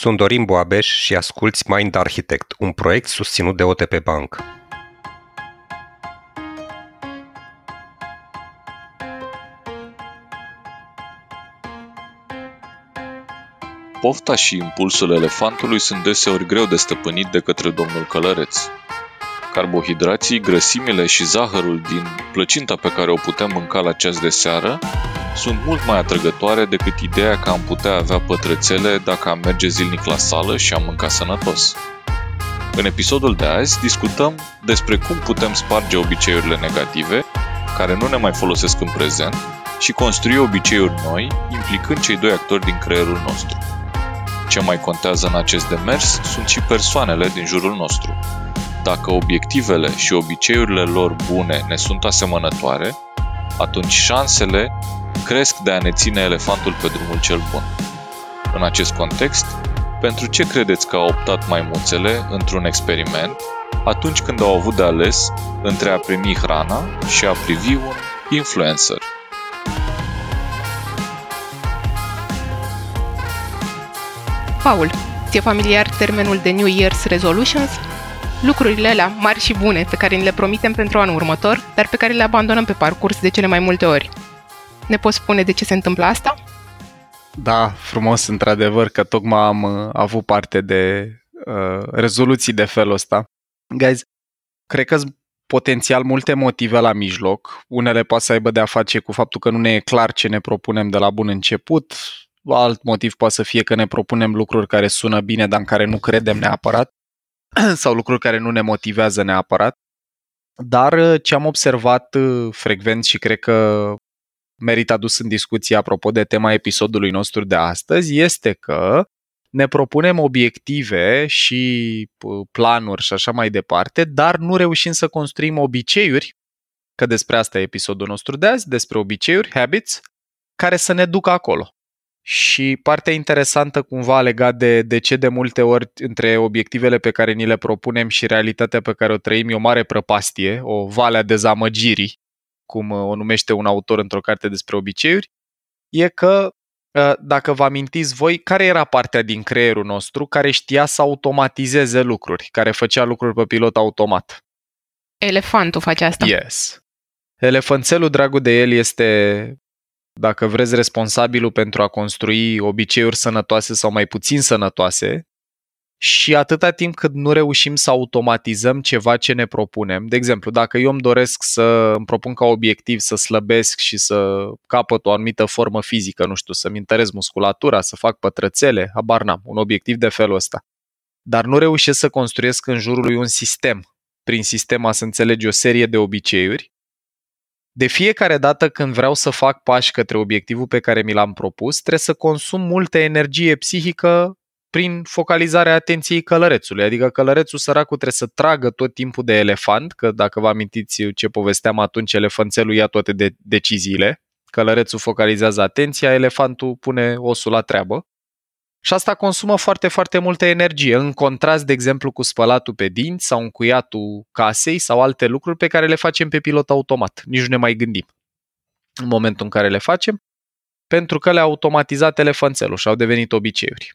Sunt Dorin Boabeș și asculți Mind Architect, un proiect susținut de OTP Bank. Pofta și impulsul elefantului sunt deseori greu de stăpânit de către domnul călăreț. Carbohidrații, grăsimile și zahărul din plăcinta pe care o putem mânca la ceas de seară sunt mult mai atrăgătoare decât ideea că am putea avea pătrățele dacă am merge zilnic la sală și am mânca sănătos. În episodul de azi discutăm despre cum putem sparge obiceiurile negative, care nu ne mai folosesc în prezent, și construi obiceiuri noi, implicând cei doi actori din creierul nostru. Ce mai contează în acest demers sunt și persoanele din jurul nostru. Dacă obiectivele și obiceiurile lor bune ne sunt asemănătoare, atunci șansele cresc de a ne ține elefantul pe drumul cel bun. În acest context, pentru ce credeți că au optat maimuțele într-un experiment atunci când au avut de ales între a primi hrana și a privi un influencer? Paul, ți-e familiar termenul de New Year's Resolutions? Lucrurile alea mari și bune pe care ni le promitem pentru anul următor, dar pe care le abandonăm pe parcurs de cele mai multe ori. Ne poți spune de ce se întâmplă asta? Da, frumos, într-adevăr, că tocmai am avut parte de rezoluții de felul ăsta. Guys, cred că sunt potențial multe motive la mijloc. Unele poate să aibă de a face cu faptul că nu ne e clar ce ne propunem de la bun început. Alt motiv poate să fie că ne propunem lucruri care sună bine, dar în care nu credem neapărat, sau lucruri care nu ne motivează neapărat. Dar ce am observat frecvent și cred că merită adus în discuție apropo de tema episodului nostru de astăzi este că ne propunem obiective și planuri și așa mai departe, dar nu reușim să construim obiceiuri, că despre asta e episodul nostru de azi, despre obiceiuri, habits, care să ne ducă acolo. Și partea interesantă cumva legat de ce de multe ori între obiectivele pe care ni le propunem și realitatea pe care o trăim e o mare prăpastie, o vale a dezamăgirii, cum o numește un autor într-o carte despre obiceiuri, e că, dacă vă amintiți voi, care era partea din creierul nostru care știa să automatizeze lucruri, care făcea lucruri pe pilot automat? Elefantul face asta. Yes. Elefanțelul, dragul de el, este, dacă vreți, responsabilul pentru a construi obiceiuri sănătoase sau mai puțin sănătoase și atâta timp cât nu reușim să automatizăm ceva ce ne propunem. De exemplu, dacă eu îmi doresc îmi propun ca obiectiv să slăbesc și să capăt o anumită formă fizică, nu știu, să-mi întăresc musculatura, să fac pătrățele, habar n-am, un obiectiv de felul ăsta. Dar nu reușesc să construiesc în jurul lui un sistem, prin sistema să înțelegi o serie de obiceiuri. De fiecare dată când vreau să fac pași către obiectivul pe care mi l-am propus, trebuie să consum multă energie psihică prin focalizarea atenției călărețului. Adică călărețul săracul trebuie să tragă tot timpul de elefant, că dacă vă amintiți ce povesteam atunci, elefanțelul ia toate deciziile, călărețul focalizează atenția, elefantul pune osul la treabă. Și asta consumă foarte, foarte multă energie, în contrast, de exemplu, cu spălatul pe dinți sau încuiatul casei sau alte lucruri pe care le facem pe pilot automat. Nici nu ne mai gândim în momentul în care le facem, pentru că le-a automatizat elefanțelul și au devenit obiceiuri.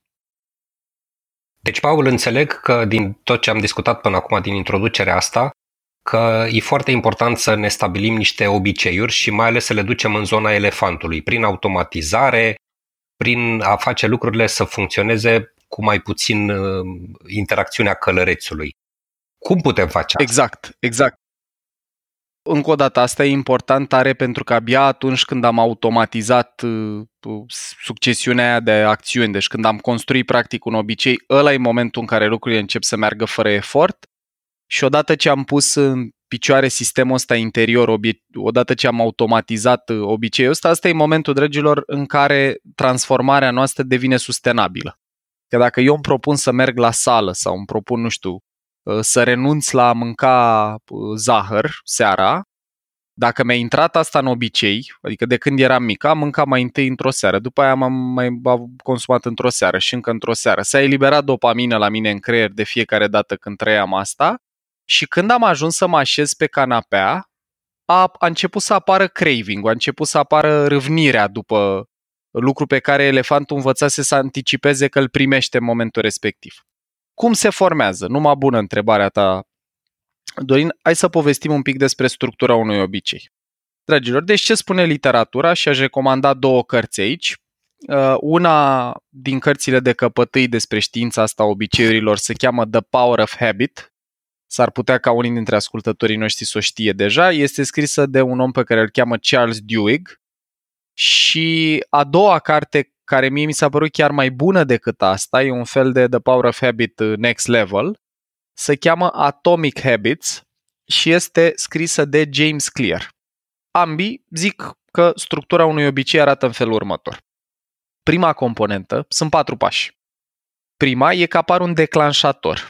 Deci, Paul, înțeleg că din tot ce am discutat până acum, din introducerea asta, că e foarte important să ne stabilim niște obiceiuri și mai ales să le ducem în zona elefantului, prin automatizare, prin a face lucrurile să funcționeze cu mai puțin interacțiunea călărețului. Cum putem face asta? Exact. Încă o dată, asta e important tare pentru că abia atunci când am automatizat succesiunea aia de acțiuni, deci când am construit practic un obicei, ăla e momentul în care lucrurile încep să meargă fără efort și odată ce am pus în picioare sistemul ăsta interior, odată ce am automatizat obiceiul ăsta, asta e momentul, dragilor, în care transformarea noastră devine sustenabilă. Că dacă eu îmi propun să merg la sală sau îmi propun, nu știu, să renunț la a mânca zahăr seara, dacă mi-a intrat asta în obicei, adică de când eram mic, am mâncat mai întâi într-o seară, după aia m-am mai consumat într-o seară și încă într-o seară. S-a eliberat dopamină la mine în creier de fiecare dată când trăiam asta. Și când am ajuns să mă așez pe canapea, a început să apară craving-ul, a început să apară râvnirea după lucru pe care elefantul învățase să anticipeze că îl primește în momentul respectiv. Cum se formează? Numai bună întrebarea ta, Dorin. Hai să povestim un pic despre structura unui obicei. Dragilor, deci ce spune literatura? Și aș recomanda două cărți aici. Una din cărțile de căpătâi despre știința asta obiceiurilor se cheamă The Power of Habit. S-ar putea ca unii dintre ascultătorii noștri să o știe deja. Este scrisă de un om pe care îl cheamă Charles Duhigg. Și a doua carte care mie mi s-a părut chiar mai bună decât asta, e un fel de The Power of Habit Next Level, se cheamă Atomic Habits și este scrisă de James Clear. Ambii zic că structura unui obicei arată în felul următor. Prima componentă, sunt 4 pași. Prima e că apar un declanșator.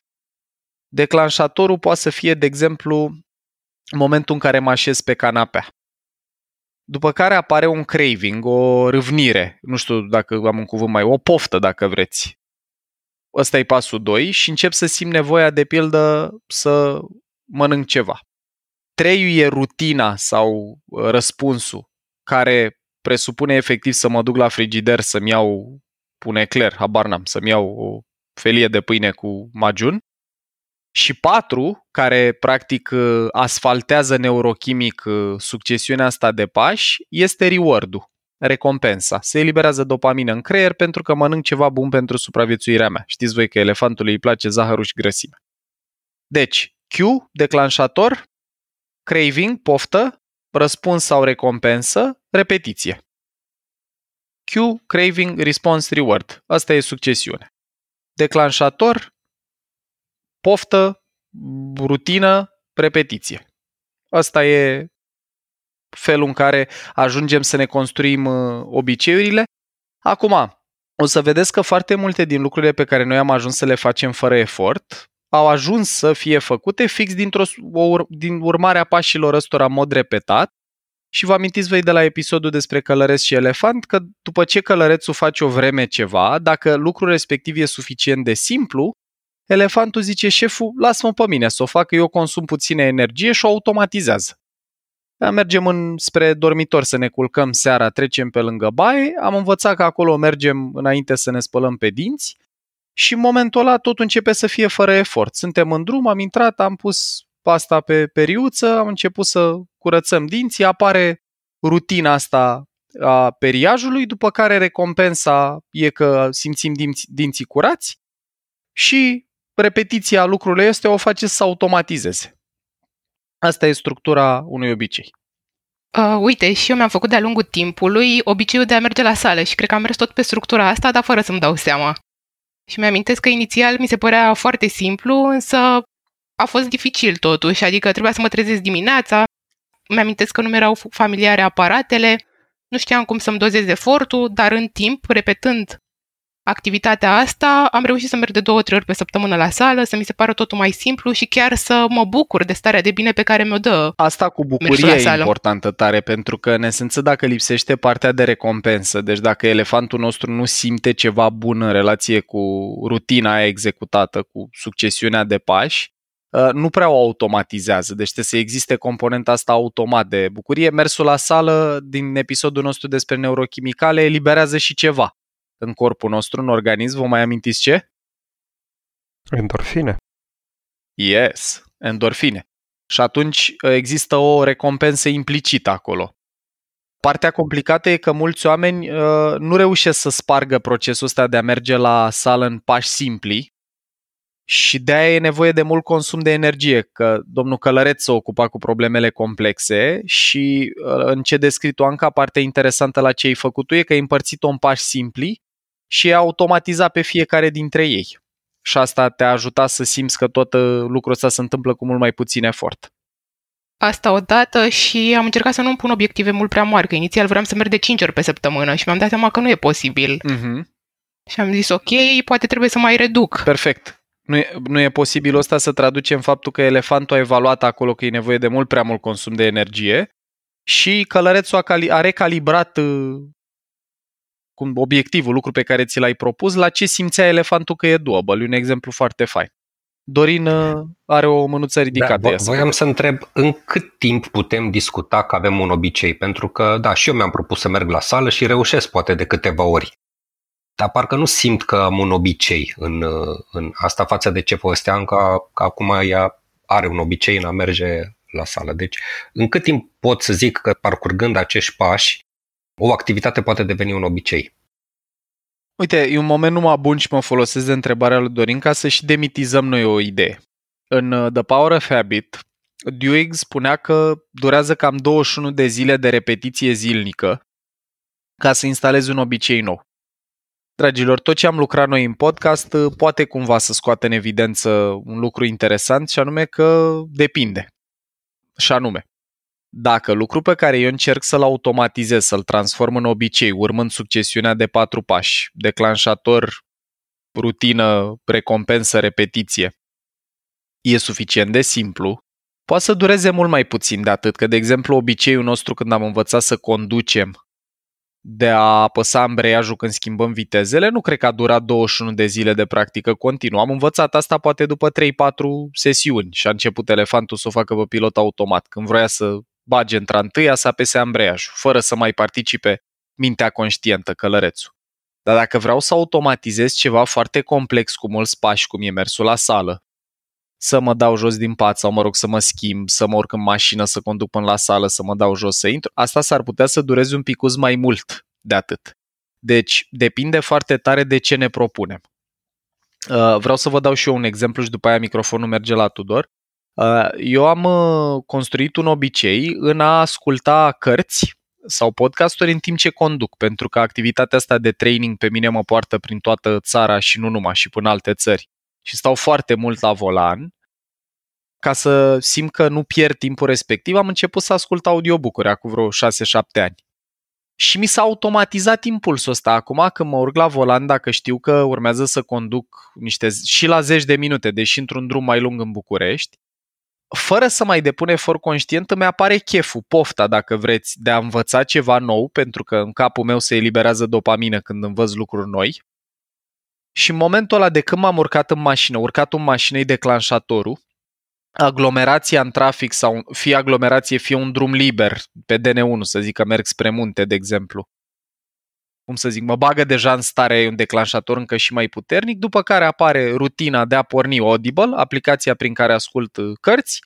Declanșatorul poate să fie, de exemplu, momentul în care mă așez pe canapea. După care apare un craving, o râvnire, nu știu dacă am un cuvânt mai, o poftă dacă vreți. Ăsta e pasul 2 și încep să simt nevoia de pildă să mănânc ceva. 3 e rutina sau răspunsul care presupune efectiv să mă duc la frigider să-mi iau un ecler, habar n-am, să-mi iau o felie de pâine cu magiun. Și 4, care practic asfaltează neurochimic succesiunea asta de pași, este reward-ul, recompensa. Se eliberează dopamină în creier pentru că mănânc ceva bun pentru supraviețuirea mea. Știți voi că elefantului îi place zahărul și grăsime. Deci, Q, declanșator, craving, poftă, răspuns sau recompensă, repetiție. Q, craving, response, reward. Asta e succesiune. Declanșator, poftă, rutină, repetiție. Asta e felul în care ajungem să ne construim obiceiurile. Acum, o să vedeți că foarte multe din lucrurile pe care noi am ajuns să le facem fără efort au ajuns să fie făcute fix din urmarea pașilor ăstora în mod repetat. Și vă amintiți voi de la episodul despre călăreț și elefant că după ce călărețul face o vreme ceva, dacă lucrul respectiv e suficient de simplu, elefantul zice, șeful, lasă-mă pe mine să o fac, eu consum puțină energie și o automatizează. Mergem spre dormitor să ne culcăm seara, trecem pe lângă baie, am învățat că acolo mergem înainte să ne spălăm pe dinți și în momentul ăla totul începe să fie fără efort. Suntem în drum, am intrat, am pus pasta pe periuță, am început să curățăm dinții, apare rutina asta a periajului, după care recompensa e că simțim dinții curați și repetiția lucrurilor este o face să automatizeze. Asta e structura unui obicei. Uite, și eu mi-am făcut de-a lungul timpului obiceiul de a merge la sală și cred că am mers tot pe structura asta, dar fără să-mi dau seama. Și mi-amintesc că inițial mi se părea foarte simplu, însă a fost dificil totuși, adică trebuia să mă trezesc dimineața, mi-amintesc că nu mi-erau familiare aparatele, nu știam cum să-mi dozez efortul, dar în timp, repetând activitatea asta, am reușit să merg de 2-3 ori pe săptămână la sală, să mi se pară totul mai simplu și chiar să mă bucur de starea de bine pe care mi-o dă. Asta cu bucurie e importantă tare, pentru că în esență dacă lipsește partea de recompensă, deci dacă elefantul nostru nu simte ceva bun în relație cu rutina executată, cu succesiunea de pași, nu prea o automatizează, deci trebuie să existe componenta asta automat de bucurie. Mersul la sală, din episodul nostru despre neurochimicale, eliberează și ceva în corpul nostru, în organism. Vă mai amintiți ce? Endorfine. Yes, endorfine. Și atunci există o recompensă implicită acolo. Partea complicată e că mulți oameni nu reușesc să spargă procesul ăsta de a merge la sală în pași simpli și de-aia e nevoie de mult consum de energie, că domnul Călăreț s-a ocupat cu problemele complexe și în ce descrie Anca, partea interesantă la ce ai făcut tu e că ai împărțit-o în pași simpli și a automatizat pe fiecare dintre ei. Și asta te-a ajutat să simți că tot lucrul ăsta se întâmplă cu mult mai puțin efort. Asta odată și am încercat să nu-mi pun obiective mult prea mari, că inițial vreau să merg de 5 ori pe săptămână și mi-am dat seama că nu e posibil. Mm-hmm. Și am zis, ok, poate trebuie să mai reduc. Perfect. Nu e posibil ăsta să traduce în faptul că elefantul a evaluat acolo că e nevoie de mult prea mult consum de energie și călărețul a recalibrat obiectivul, lucru pe care ți l-ai propus, la ce simțea elefantul că e doable. Un exemplu foarte fain. Dorin are o mânuță ridicată. Da, voiam să întreb în cât timp putem discuta că avem un obicei, pentru că, da, și eu mi-am propus să merg la sală și reușesc poate de câteva ori. Dar parcă nu simt că am un obicei în asta față de ce povesteam, că acum ea are un obicei în a merge la sală. Deci, în cât timp pot să zic că parcurgând acești pași, o activitate poate deveni un obicei? Uite, e un moment numai bun și mă folosesc de întrebarea lui Dorin ca să și demitizăm noi o idee. În The Power of Habit, Duhigg spunea că durează cam 21 de zile de repetiție zilnică ca să instalezi un obicei nou. Dragilor, tot ce am lucrat noi în podcast poate cumva să scoată în evidență un lucru interesant și anume că depinde. Și anume, dacă lucru pe care eu încerc să-l automatizez, să-l transform în obicei, urmând succesiunea de 4 pași, declanșator, rutină, recompensă, repetiție, e suficient de simplu, poate să dureze mult mai puțin de atât, că de exemplu obiceiul nostru când am învățat să conducem, de a apăsa ambreiajul când schimbăm vitezele, nu cred că a durat 21 de zile de practică continuă. Am învățat asta poate după 3-4 sesiuni și a început elefantul să o facă pe pilot automat. Când vroia să bage între întâia, să apese ambreiajul, fără să mai participe mintea conștientă, călărețul. Dar dacă vreau să automatizez ceva foarte complex cu mulți pași, cum e mersul la sală, să mă dau jos din pat sau, mă rog, să mă schimb, să mă urc în mașină, să conduc până la sală, să mă dau jos, să intru, asta s-ar putea să dureze un picuț mai mult de atât. Deci, depinde foarte tare de ce ne propunem. Vreau să vă dau și eu un exemplu și după aia microfonul merge la Tudor. Eu am construit un obicei în a asculta cărți sau podcasturi în timp ce conduc, pentru că activitatea asta de training pe mine mă poartă prin toată țara și nu numai, și până alte țări. Și stau foarte mult la volan, ca să simt că nu pierd timpul respectiv, am început să ascult audiobook-uri acum vreo 6-7 ani. Și mi s-a automatizat impulsul ăsta. Acum când mă urc la volan, dacă știu că urmează să conduc și la 10 de minute, deși într-un drum mai lung în București, fără să mai depun efort conștient, îmi apare cheful, pofta, dacă vreți, de a învăța ceva nou, pentru că în capul meu se eliberează dopamină când învăț lucruri noi. Și în momentul ăla de când m-am urcat în mașină e declanșatorul, aglomerația în trafic sau fie aglomerație, fie un drum liber pe DN1, să zic că merg spre munte, de exemplu. Cum să zic, mă bagă deja în stare un declanșator încă și mai puternic, după care apare rutina de a porni Audible, aplicația prin care ascult cărți,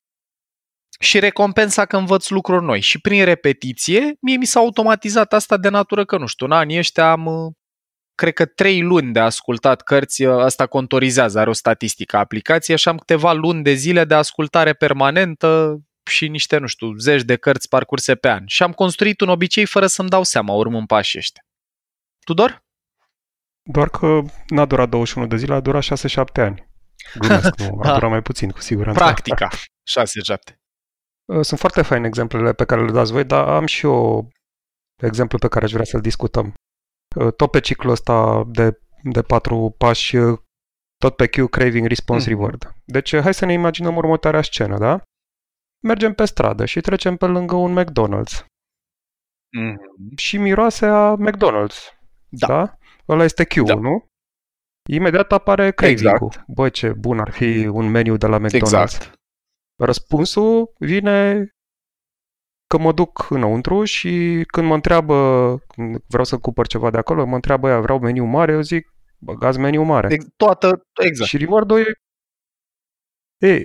și recompensa că învăț lucruri noi. Și prin repetiție, mie mi s-a automatizat asta de natură că, nu știu, în anii ăștia am... Cred că 3 luni de ascultat cărți, asta contorizează, are o statistică aplicație și am câteva luni de zile de ascultare permanentă și niște, nu știu, 10 de cărți parcurse pe an. Și am construit un obicei fără să-mi dau seama, urmând pașii ăștia. Tudor? Doar că n-a durat 21 de zile, a durat 6-7 ani. Glumesc, nu, a durat mai puțin, cu siguranță. Practica, 6-7. Sunt foarte faine exemplele pe care le dați voi, dar am și eu exemplu pe care aș vrea să-l discutăm. Tot pe ciclul ăsta de 4 pași, tot pe Q, Craving, Response, Reward. Deci hai să ne imaginăm următoarea scenă, da? Mergem pe stradă și trecem pe lângă un McDonald's. Și miroase a McDonald's, da? Ăla este Q-ul, da. Nu? Imediat apare craving-ul. Exact. Bă, ce bun ar fi un meniu de la McDonald's. Exact. Răspunsul vine... că mă duc înăuntru și când mă întreabă, vreau să cumpăr ceva de acolo, mă întreabă ea, vreau meniu mare, eu zic, băgați meniu mare. Exact. Și reward-ul e,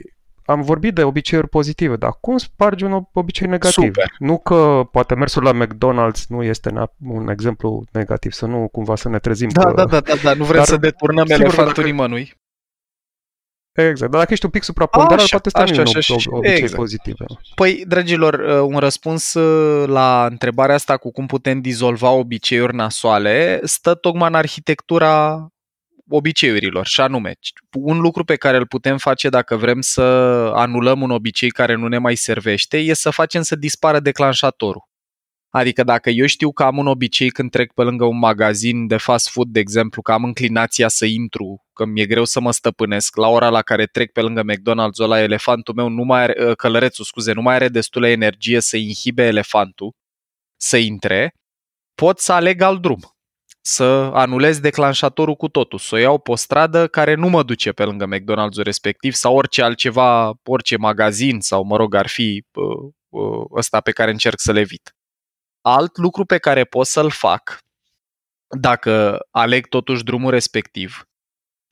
am vorbit de obiceiuri pozitive, dar cum spargi un obicei negativ? Super. Nu că poate mersul la McDonald's nu este un exemplu negativ, să nu cumva să ne trezim. Da, nu vrem să deturnăm elefantul nimănui. Exact, dar dacă ești un pic supraponderal, poate să nu obicei pozitive. Păi, dragilor, un răspuns la întrebarea asta cu cum putem dizolva obiceiuri nasoale stă tocmai în arhitectura obiceiurilor, și anume, un lucru pe care îl putem face dacă vrem să anulăm un obicei care nu ne mai servește e să facem să dispară declanșatorul. Adică dacă eu știu că am un obicei când trec pe lângă un magazin de fast food, de exemplu, că am înclinația să intru, că mi-e greu să mă stăpânesc, la ora la care trec pe lângă McDonald's, ăla elefantul meu, nu mai are destulă energie să inhibe elefantul să intre, pot să aleg alt drum. să anulez declanșatorul cu totul, să o iau pe o stradă care nu mă duce pe lângă McDonald's-ul respectiv sau orice altceva, orice magazin sau, mă rog, ar fi ăsta pe care încerc să-l evit. Alt lucru pe care pot să-l fac, dacă aleg totuși drumul respectiv,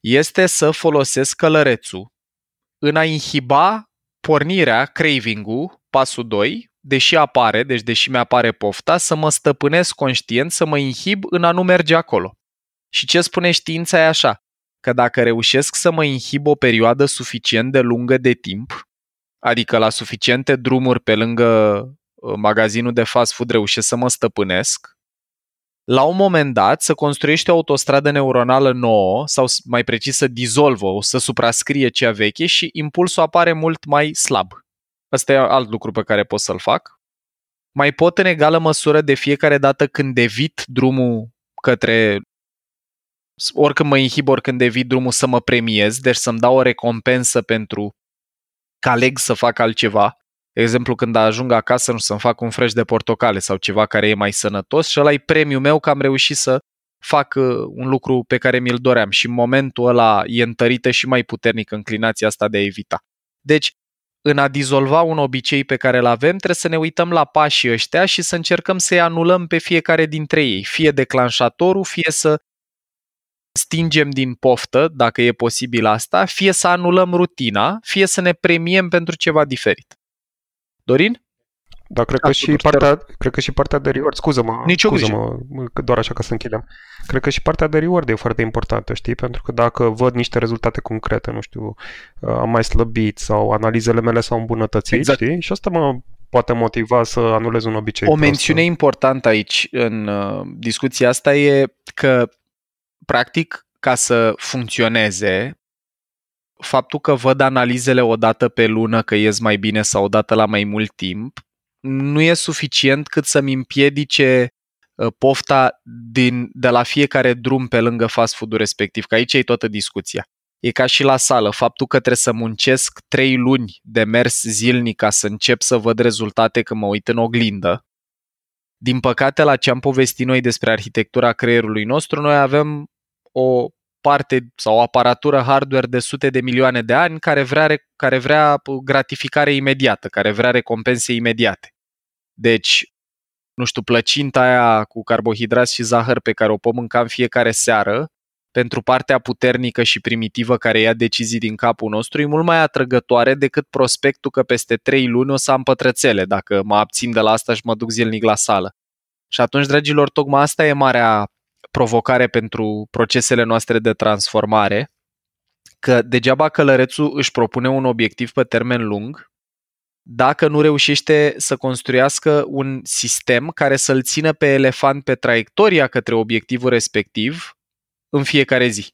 este să folosesc călărețul în a inhiba pornirea, craving-ul, pasul 2, deși mi-apare pofta, să mă stăpânesc conștient, să mă inhib în a nu merge acolo. Și ce spune știința e așa, că dacă reușesc să mă inhib o perioadă suficient de lungă de timp, adică la suficiente drumuri pe lângă magazinul de fast food reușesc să mă stăpânesc, la un moment dat să construiești o autostradă neuronală nouă, sau mai precis să dizolvă, să suprascrie cea veche și impulsul apare mult mai slab. Ăsta e alt lucru pe care pot să-l fac. Mai pot în egală măsură de fiecare dată când evit drumul către... Oricând mă inhib, oricând evit drumul, să mă premiez, deci să-mi dau o recompensă pentru că aleg să fac altceva. De exemplu, când ajung acasă, nu să-mi fac un fresh de portocale sau ceva care e mai sănătos și ăla e premiul meu că am reușit să fac un lucru pe care mi-l doream și în momentul ăla e întărită și mai puternic înclinația asta de a evita. Deci, în a dizolva un obicei pe care îl avem, trebuie să ne uităm la pașii ăștia și să încercăm să-i anulăm pe fiecare dintre ei, fie declanșatorul, fie să stingem din poftă, dacă e posibil asta, fie să anulăm rutina, fie să ne premiem pentru ceva diferit. Dorin? Da, cred că și partea de reward, doar așa ca să închidem. Cred că și partea de reward e foarte importantă, știi? Pentru că dacă văd niște rezultate concrete, nu știu, am mai slăbit sau analizele mele s-au îmbunătățit, exact. Știi? Și asta mă poate motiva să anulez un obicei. O mențiune importantă aici în discuția asta e că, practic, ca să funcționeze, faptul că văd analizele o dată pe lună că ies mai bine sau o dată la mai mult timp, nu e suficient cât să-mi împiedice pofta de la fiecare drum pe lângă fast food-ul respectiv, că aici e toată discuția. E ca și la sală, faptul că trebuie să muncesc 3 luni de mers zilnic ca să încep să văd rezultate când mă uit în oglindă. Din păcate, la ce am povestit noi despre arhitectura creierului nostru, noi avem o parte sau o aparatură hardware de sute de milioane de ani care vrea gratificare imediată, care vrea recompense imediate. Deci, nu știu, plăcinta aia cu carbohidrați și zahăr pe care o pot mânca în fiecare seară, pentru partea puternică și primitivă care ia decizii din capul nostru, e mult mai atrăgătoare decât prospectul că peste 3 luni o să am pătrățele dacă mă abțin de la asta și mă duc zilnic la sală. Și atunci, dragilor, tocmai asta e marea provocare pentru procesele noastre de transformare, că degeaba călărețul își propune un obiectiv pe termen lung dacă nu reușește să construiască un sistem care să-l țină pe elefant pe traiectoria către obiectivul respectiv în fiecare zi.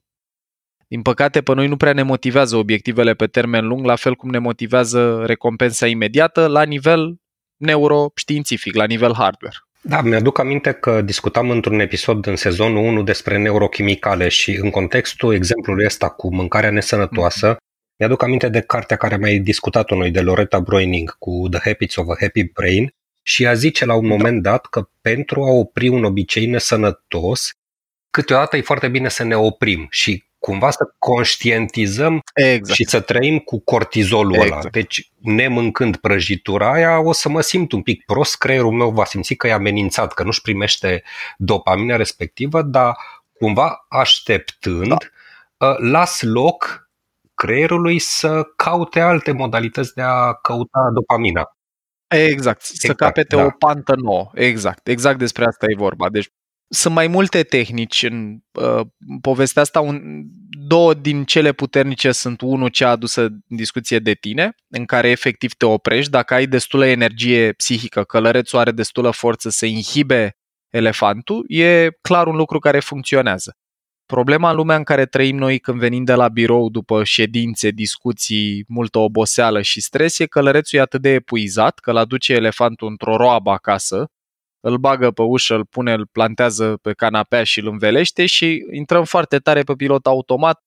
Din păcate, pe noi nu prea ne motivează obiectivele pe termen lung, la fel cum ne motivează recompensa imediată la nivel neuroștiințific, la nivel hardware. Da, mi-aduc aminte că discutam într-un episod în sezonul 1 despre neurochimicale și în contextul exemplului ăsta cu mâncarea nesănătoasă, mi-aduc aminte de cartea care am mai discutat-o noi de Loretta Broining cu The Habits of a Happy Brain și ea zice la un moment dat că pentru a opri un obicei nesănătos, câteodată e foarte bine să ne oprim și cumva să conștientizăm exact. Și să trăim cu cortizolul exact. Ăla. Deci, nemâncând prăjitura aia, o să mă simt un pic prost, creierul meu va simți că e amenințat, că nu-și primește dopamina respectivă, dar cumva așteptând, las loc creierului să caute alte modalități de a căuta dopamina. Exact, să capete o pantă nouă. Exact despre asta e vorba. Deci, sunt mai multe tehnici în povestea asta, două din cele puternice sunt unul cea adusă în discuție de tine, în care efectiv te oprești, dacă ai destulă energie psihică, călărețul are destulă forță să inhibe elefantul, e clar un lucru care funcționează. Problema în lumea în care trăim noi când venim de la birou după ședințe, discuții, multă oboseală și stres, e călărețul e atât de epuizat că îl aduce elefantul într-o roabă acasă, îl bagă pe ușă, îl pune, îl plantează pe canapea și îl învelește și intrăm foarte tare pe pilot automat.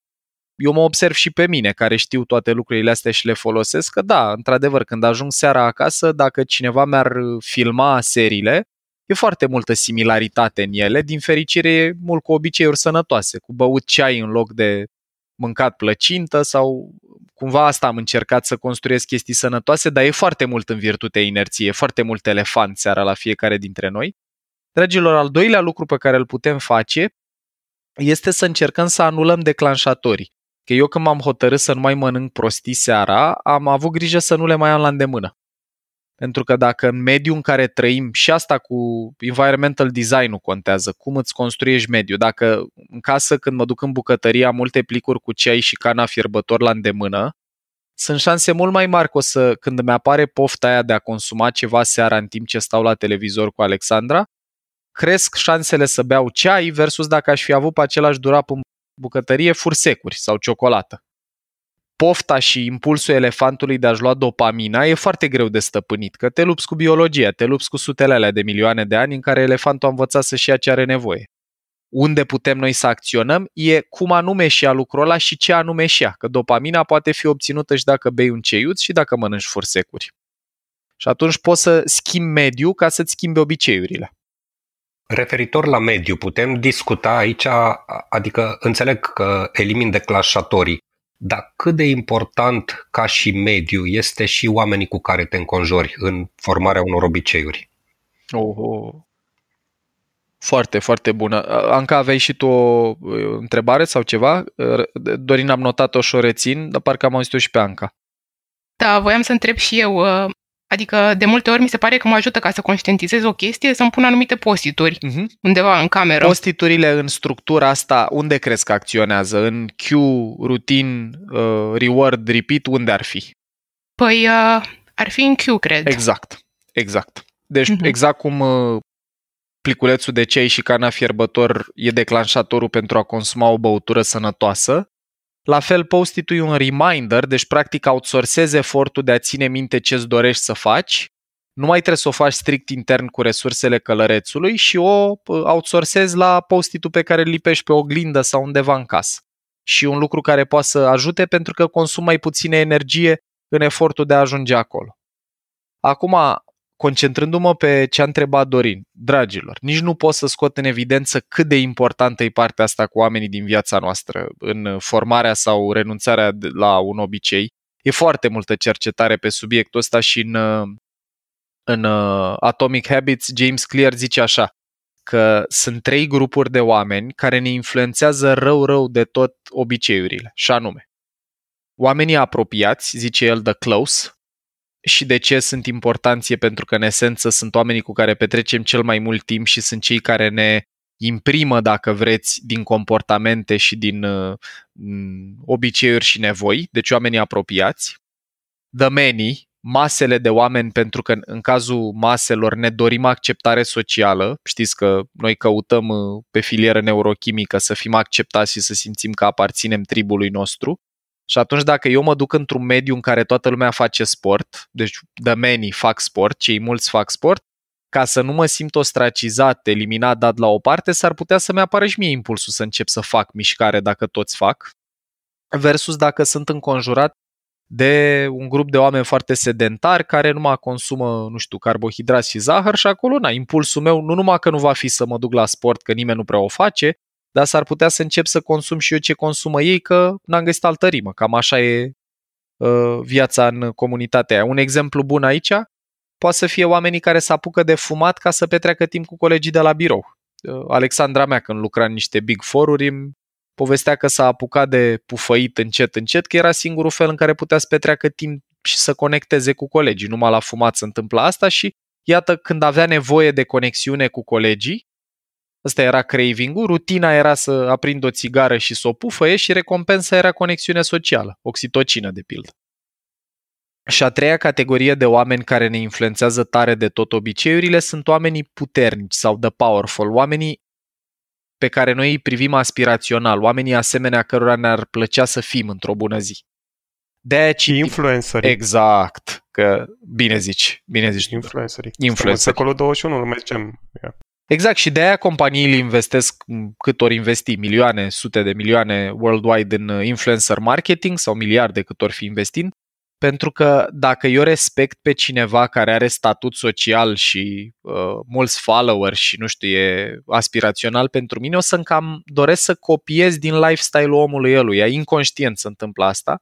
Eu mă observ și pe mine, care știu toate lucrurile astea și le folosesc, că da, într-adevăr, când ajung seara acasă, dacă cineva mi-ar filma seriile, E foarte multă similaritate în ele, din fericire mult cu obiceiuri sănătoase, cu băut ceai în loc de mâncat plăcintă sau cumva asta am încercat să construiesc chestii sănătoase, dar e foarte mult în virtute inerție, foarte mult elefant seara la fiecare dintre noi. Dragilor, al doilea lucru pe care îl putem face este să încercăm să anulăm declanșatorii. Că eu când m-am hotărât să nu mai mănânc prostii seara, am avut grijă să nu le mai am la îndemână. Pentru că dacă în mediul în care trăim, și asta cu environmental design-ul contează, cum îți construiești mediul. Dacă în casă, când mă duc în bucătărie, am multe plicuri cu ceai și cana fierbător la îndemână, sunt șanse mult mai mari că când îmi apare pofta aia de a consuma ceva seara în timp ce stau la televizor cu Alexandra, cresc șansele să beau ceai versus dacă aș fi avut pe același durap în bucătărie fursecuri sau ciocolată. Pofta și impulsul elefantului de a-și lua dopamina e foarte greu de stăpânit, că te lupți cu biologia, te lupți cu sutele alea de milioane de ani în care elefantul a învățat să-și ia ce are nevoie. Unde putem noi să acționăm e cum anume și ia lucrul ăla și ce anume și ia, că dopamina poate fi obținută și dacă bei un ceiuț și dacă mănânci fursecuri. Și atunci poți să schimbi mediul ca să-ți schimbi obiceiurile. Referitor la mediu, putem discuta aici, adică înțeleg că elimin declanșatorii, dar cât de important ca și mediu este și oamenii cu care te înconjori în formarea unor obiceiuri? Oh. Foarte, foarte bună. Anca, aveai și tu o întrebare sau ceva? Dorin, am notat-o și o rețin, dar parcă am auzit-o și pe Anca. Da, voiam să întreb și eu. Adică de multe ori mi se pare că mă ajută ca să conștientizez o chestie să-mi pun anumite post-it-uri undeva în cameră. Post-it-urile în structura asta unde crezi că acționează? În cue, routine, reward, repeat, unde ar fi? Păi ar fi în cue, cred. Exact. Deci exact cum pliculețul de ceai și cana fierbător e declanșatorul pentru a consuma o băutură sănătoasă, la fel, post-it-ul e un reminder, deci practic outsourcezi efortul de a ține minte ce-ți dorești să faci, nu mai trebuie să o faci strict intern cu resursele călărețului și o outsourcezi la post-it-ul pe care îl lipești pe oglindă sau undeva în casă. Și un lucru care poate să ajute pentru că consumi mai puțină energie în efortul de a ajunge acolo. Acum, concentrându-mă pe ce a întrebat Dorin, dragilor, nici nu pot să scot în evidență cât de importantă e partea asta cu oamenii din viața noastră în formarea sau renunțarea la un obicei. E foarte multă cercetare pe subiectul ăsta și în Atomic Habits, James Clear zice așa, că sunt 3 grupuri de oameni care ne influențează rău de tot obiceiurile, și anume oamenii apropiați, zice el, the close. Și de ce sunt importanție? Pentru că în esență sunt oamenii cu care petrecem cel mai mult timp și sunt cei care ne imprimă, dacă vreți, din comportamente și din obiceiuri și nevoi, deci oamenii apropiați. The many, masele de oameni, pentru că în cazul maselor ne dorim acceptare socială, știți că noi căutăm pe filieră neurochimică să fim acceptați și să simțim că aparținem tribului nostru. Și atunci dacă eu mă duc într-un mediu în care toată lumea face sport, deci the many fac sport, cei mulți fac sport, ca să nu mă simt ostracizat, eliminat, dat la o parte, s-ar putea să-mi apară și mie impulsul să încep să fac mișcare dacă toți fac, versus dacă sunt înconjurat de un grup de oameni foarte sedentari care numai consumă, carbohidrați și zahăr și acolo, impulsul meu nu numai că nu va fi să mă duc la sport, că nimeni nu prea o face, dar s-ar putea să încep să consum și eu ce consumă ei, că n-am găsit altă rimă. Cam așa e viața în comunitatea aia. Un exemplu bun aici poate să fie oamenii care se apucă de fumat ca să petreacă timp cu colegii de la birou. Alexandra mea, când lucra în niște Big Four-uri, îmi povestea că s-a apucat de pufăit încet, că era singurul fel în care putea să petreacă timp și să conecteze cu colegii. Numai la fumat se întâmpla asta și iată, când avea nevoie de conexiune cu colegii, ăsta era craving-ul, rutina era să aprind o țigară și să o pufăie și recompensa era conexiune socială, oxitocină de pildă. Și a treia categorie de oameni care ne influențează tare de tot obiceiurile sunt oamenii puternici sau the powerful, oamenii pe care noi îi privim aspirațional, oamenii asemenea cărora ne-ar plăcea să fim într-o bună zi. De-aia influencerii. Exact, că bine zici. Influencerii. Secolul 21 mergem. Exact, și de aia companiile investesc, cât ori investi, milioane, sute de milioane worldwide în influencer marketing sau miliarde cât ori fi investind, Pentru că dacă eu respect pe cineva care are statut social și mulți follower și nu știu, e aspirațional pentru mine, o să-mi cam doresc să copiez din lifestyle-ul omului eluia. Inconștient se întâmplă asta.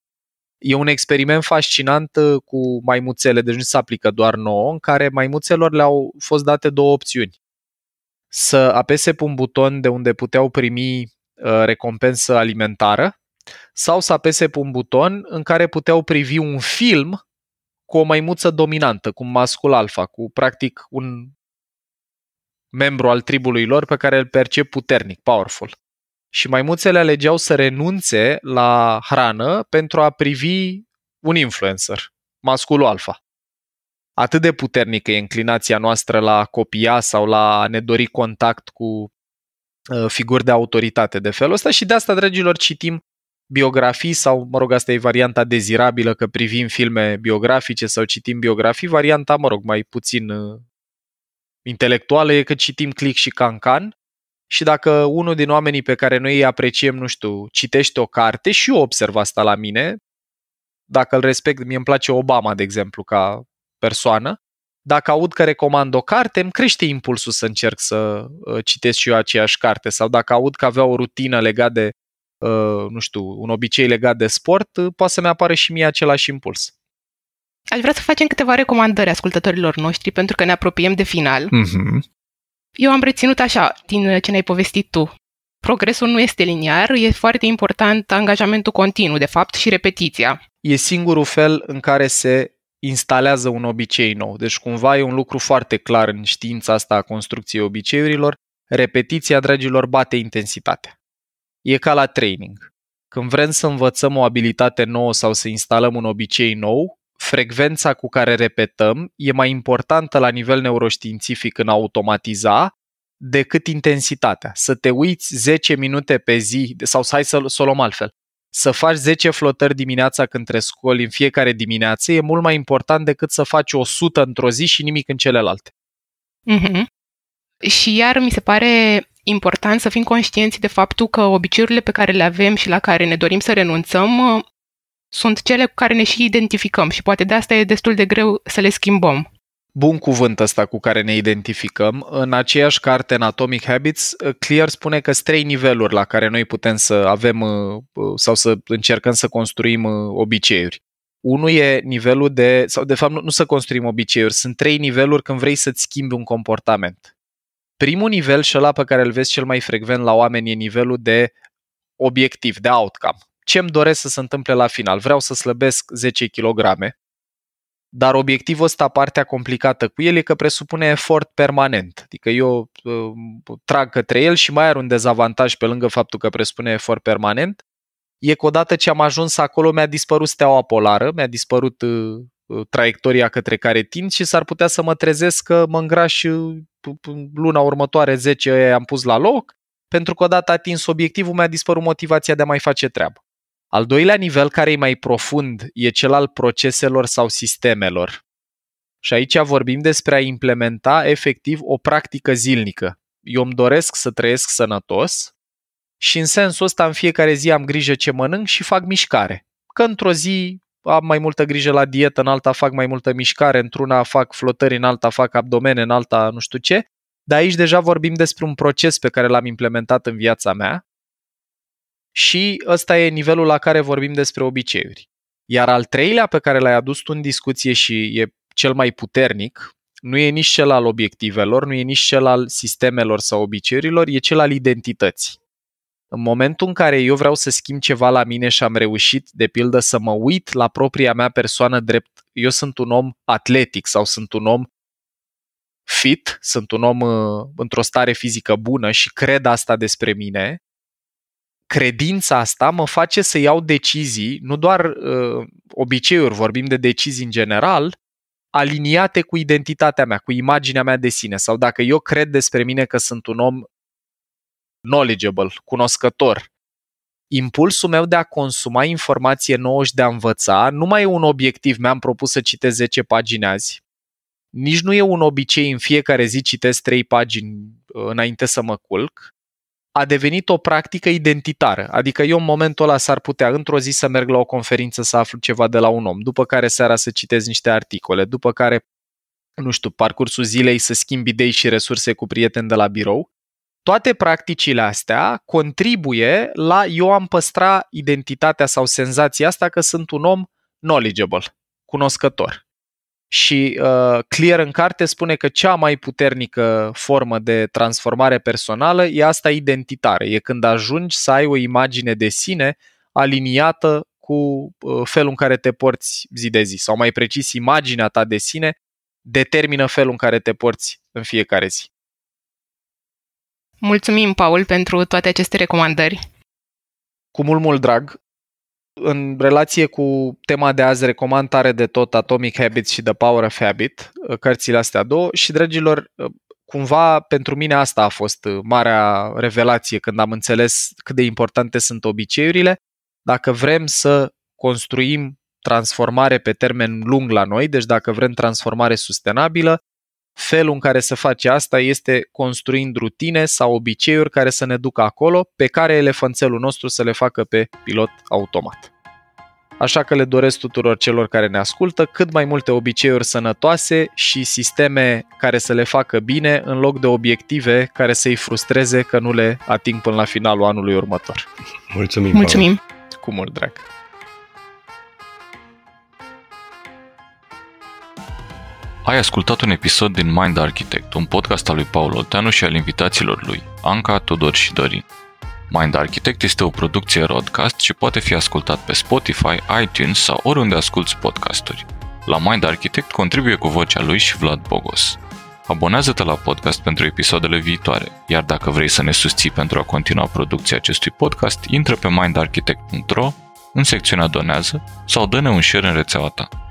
E un experiment fascinant cu maimuțele, deci nu se aplică doar nouă, în care maimuțelor le-au fost date două opțiuni. Să apese pe un buton de unde puteau primi recompensă alimentară, sau să apese pe un buton în care puteau privi un film cu o maimuță dominantă, cu un mascul alfa, cu practic un membru al tribului lor pe care îl percep puternic, powerful. Și maimuțele alegeau să renunțe la hrană pentru a privi un influencer, masculul alfa. Atât de puternică e inclinația noastră la a copia sau la a ne dori contact cu figuri de autoritate de felul ăsta și de asta, dragilor, citim biografii sau, mă rog, asta e varianta dezirabilă că privim filme biografice sau citim biografii, varianta, mă rog, mai puțin intelectuală e că citim click și cancan și dacă unul din oamenii pe care noi îi apreciem, nu știu, citește o carte și eu observ asta la mine, dacă îl respect, mie îmi place Obama, de exemplu, ca persoană, dacă aud că recomand o carte, îmi crește impulsul să încerc să citesc și eu aceeași carte sau dacă aud că avea o rutină legată de nu știu, un obicei legat de sport, poate să-mi apară și mie același impuls. Aș vrea să facem câteva recomandări ascultătorilor noștri pentru că ne apropiem de final. Mm-hmm. Eu am reținut așa, din ce ne-ai povestit tu. Progresul nu este liniar, e foarte important angajamentul continuu, de fapt, și repetiția. E singurul fel în care se instalează un obicei nou. Deci cumva e un lucru foarte clar în știința asta a construcției obiceiurilor. Repetiția, dragilor, bate intensitatea. E ca la training. Când vrem să învățăm o abilitate nouă sau să instalăm un obicei nou, frecvența cu care repetăm e mai importantă la nivel neuroștiințific în a automatiza decât intensitatea. Să te uiți 10 minute pe zi, sau hai să o luăm altfel, să faci 10 flotări dimineața când te scoli în fiecare dimineață e mult mai important decât să faci 100 într-o zi și nimic în celelalte. Mm-hmm. Și iar mi se pare important să fim conștienți de faptul că obiceiurile pe care le avem și la care ne dorim să renunțăm sunt cele cu care ne și identificăm și poate de asta e destul de greu să le schimbăm. Bun cuvânt ăsta cu care ne identificăm. În aceeași carte, în Atomic Habits, Clear spune că sunt 3 niveluri la care noi putem să avem sau să încercăm să construim obiceiuri. Unul e nivelul de, sau de fapt nu să construim obiceiuri, sunt 3 niveluri când vrei să-ți schimbi un comportament. Primul nivel și ăla pe care îl vezi cel mai frecvent la oameni e nivelul de obiectiv, de outcome. Ce-mi doresc să se întâmple la final? Vreau să slăbesc 10 kg, dar obiectivul ăsta, partea complicată cu el e că presupune efort permanent. Adică eu trag către el și mai are un dezavantaj pe lângă faptul că presupune efort permanent. E că odată ce am ajuns acolo mi-a dispărut steaua polară, mi-a dispărut traiectoria către care tind și s-ar putea să mă trezesc că mă îngraș luna următoare 10 i-am pus la loc, pentru că odată atins obiectivul mi-a dispărut motivația de a mai face treabă. Al doilea nivel, care e mai profund, e cel al proceselor sau sistemelor. Și aici vorbim despre a implementa efectiv o practică zilnică. Eu îmi doresc să trăiesc sănătos și în sensul ăsta în fiecare zi am grijă ce mănânc și fac mișcare. Că într-o zi am mai multă grijă la dietă, în alta fac mai multă mișcare, într-una fac flotări, în alta fac abdomene, în alta nu știu ce. Dar aici deja vorbim despre un proces pe care l-am implementat în viața mea și ăsta e nivelul la care vorbim despre obiceiuri. Iar al treilea pe care l-ai adus tu în discuție și e cel mai puternic, nu e nici cel al obiectivelor, nu e nici cel al sistemelor sau obiceiurilor, e cel al identității. În momentul în care eu vreau să schimb ceva la mine și am reușit, de pildă, să mă uit la propria mea persoană drept, eu sunt un om atletic sau sunt un om fit, sunt un om într-o stare fizică bună și cred asta despre mine, credința asta mă face să iau decizii, nu doar obiceiuri, vorbim de decizii în general, aliniate cu identitatea mea, cu imaginea mea de sine. Sau dacă eu cred despre mine că sunt un om knowledgeable, cunoscător. Impulsul meu de a consuma informație nouă și de a învăța nu mai e un obiectiv, mi-am propus să citesc 10 pagini azi. Nici nu e un obicei, în fiecare zi citesc 3 pagini înainte să mă culc. a devenit o practică identitară. Adică eu în momentul ăla s-ar putea într-o zi să merg la o conferință să aflu ceva de la un om, după care seara să citez niște articole, după care, nu știu, parcursul zilei să schimb idei și resurse cu prieteni de la birou. Toate practicile astea contribuie la eu am păstra identitatea sau senzația asta că sunt un om knowledgeable, cunoscător. Și Clear în carte spune că cea mai puternică formă de transformare personală e asta identitară. E când ajungi să ai o imagine de sine aliniată cu felul în care te porți zi de zi. Sau mai precis, imaginea ta de sine determină felul în care te porți în fiecare zi. Mulțumim, Paul, pentru toate aceste recomandări. Cu mult drag. În relație cu tema de azi, recomand tare de tot Atomic Habits și The Power of Habit, cărțile astea două. Și, dragilor, cumva pentru mine asta a fost marea revelație când am înțeles cât de importante sunt obiceiurile. Dacă vrem să construim transformare pe termen lung la noi, deci dacă vrem transformare sustenabilă, felul în care se face asta este construind rutine sau obiceiuri care să ne ducă acolo, pe care elefanțelul nostru să le facă pe pilot automat. Așa că le doresc tuturor celor care ne ascultă cât mai multe obiceiuri sănătoase și sisteme care să le facă bine, în loc de obiective care să-i frustreze că nu le ating până la finalul anului următor. Mulțumim! Mulțumim! Paul. Cu mult drag! Ai ascultat un episod din Mind Architect, un podcast al lui Paul Olteanu și al invitaților lui, Anca, Tudor și Dorin. Mind Architect este o producție Roadcast și poate fi ascultat pe Spotify, iTunes sau oriunde asculți podcasturi. La Mind Architect contribuie cu vocea lui și Vlad Bogos. Abonează-te la podcast pentru episoadele viitoare, iar dacă vrei să ne susții pentru a continua producția acestui podcast, intră pe mindarchitect.ro, în secțiunea Donează sau dă-ne un share în rețeaua ta.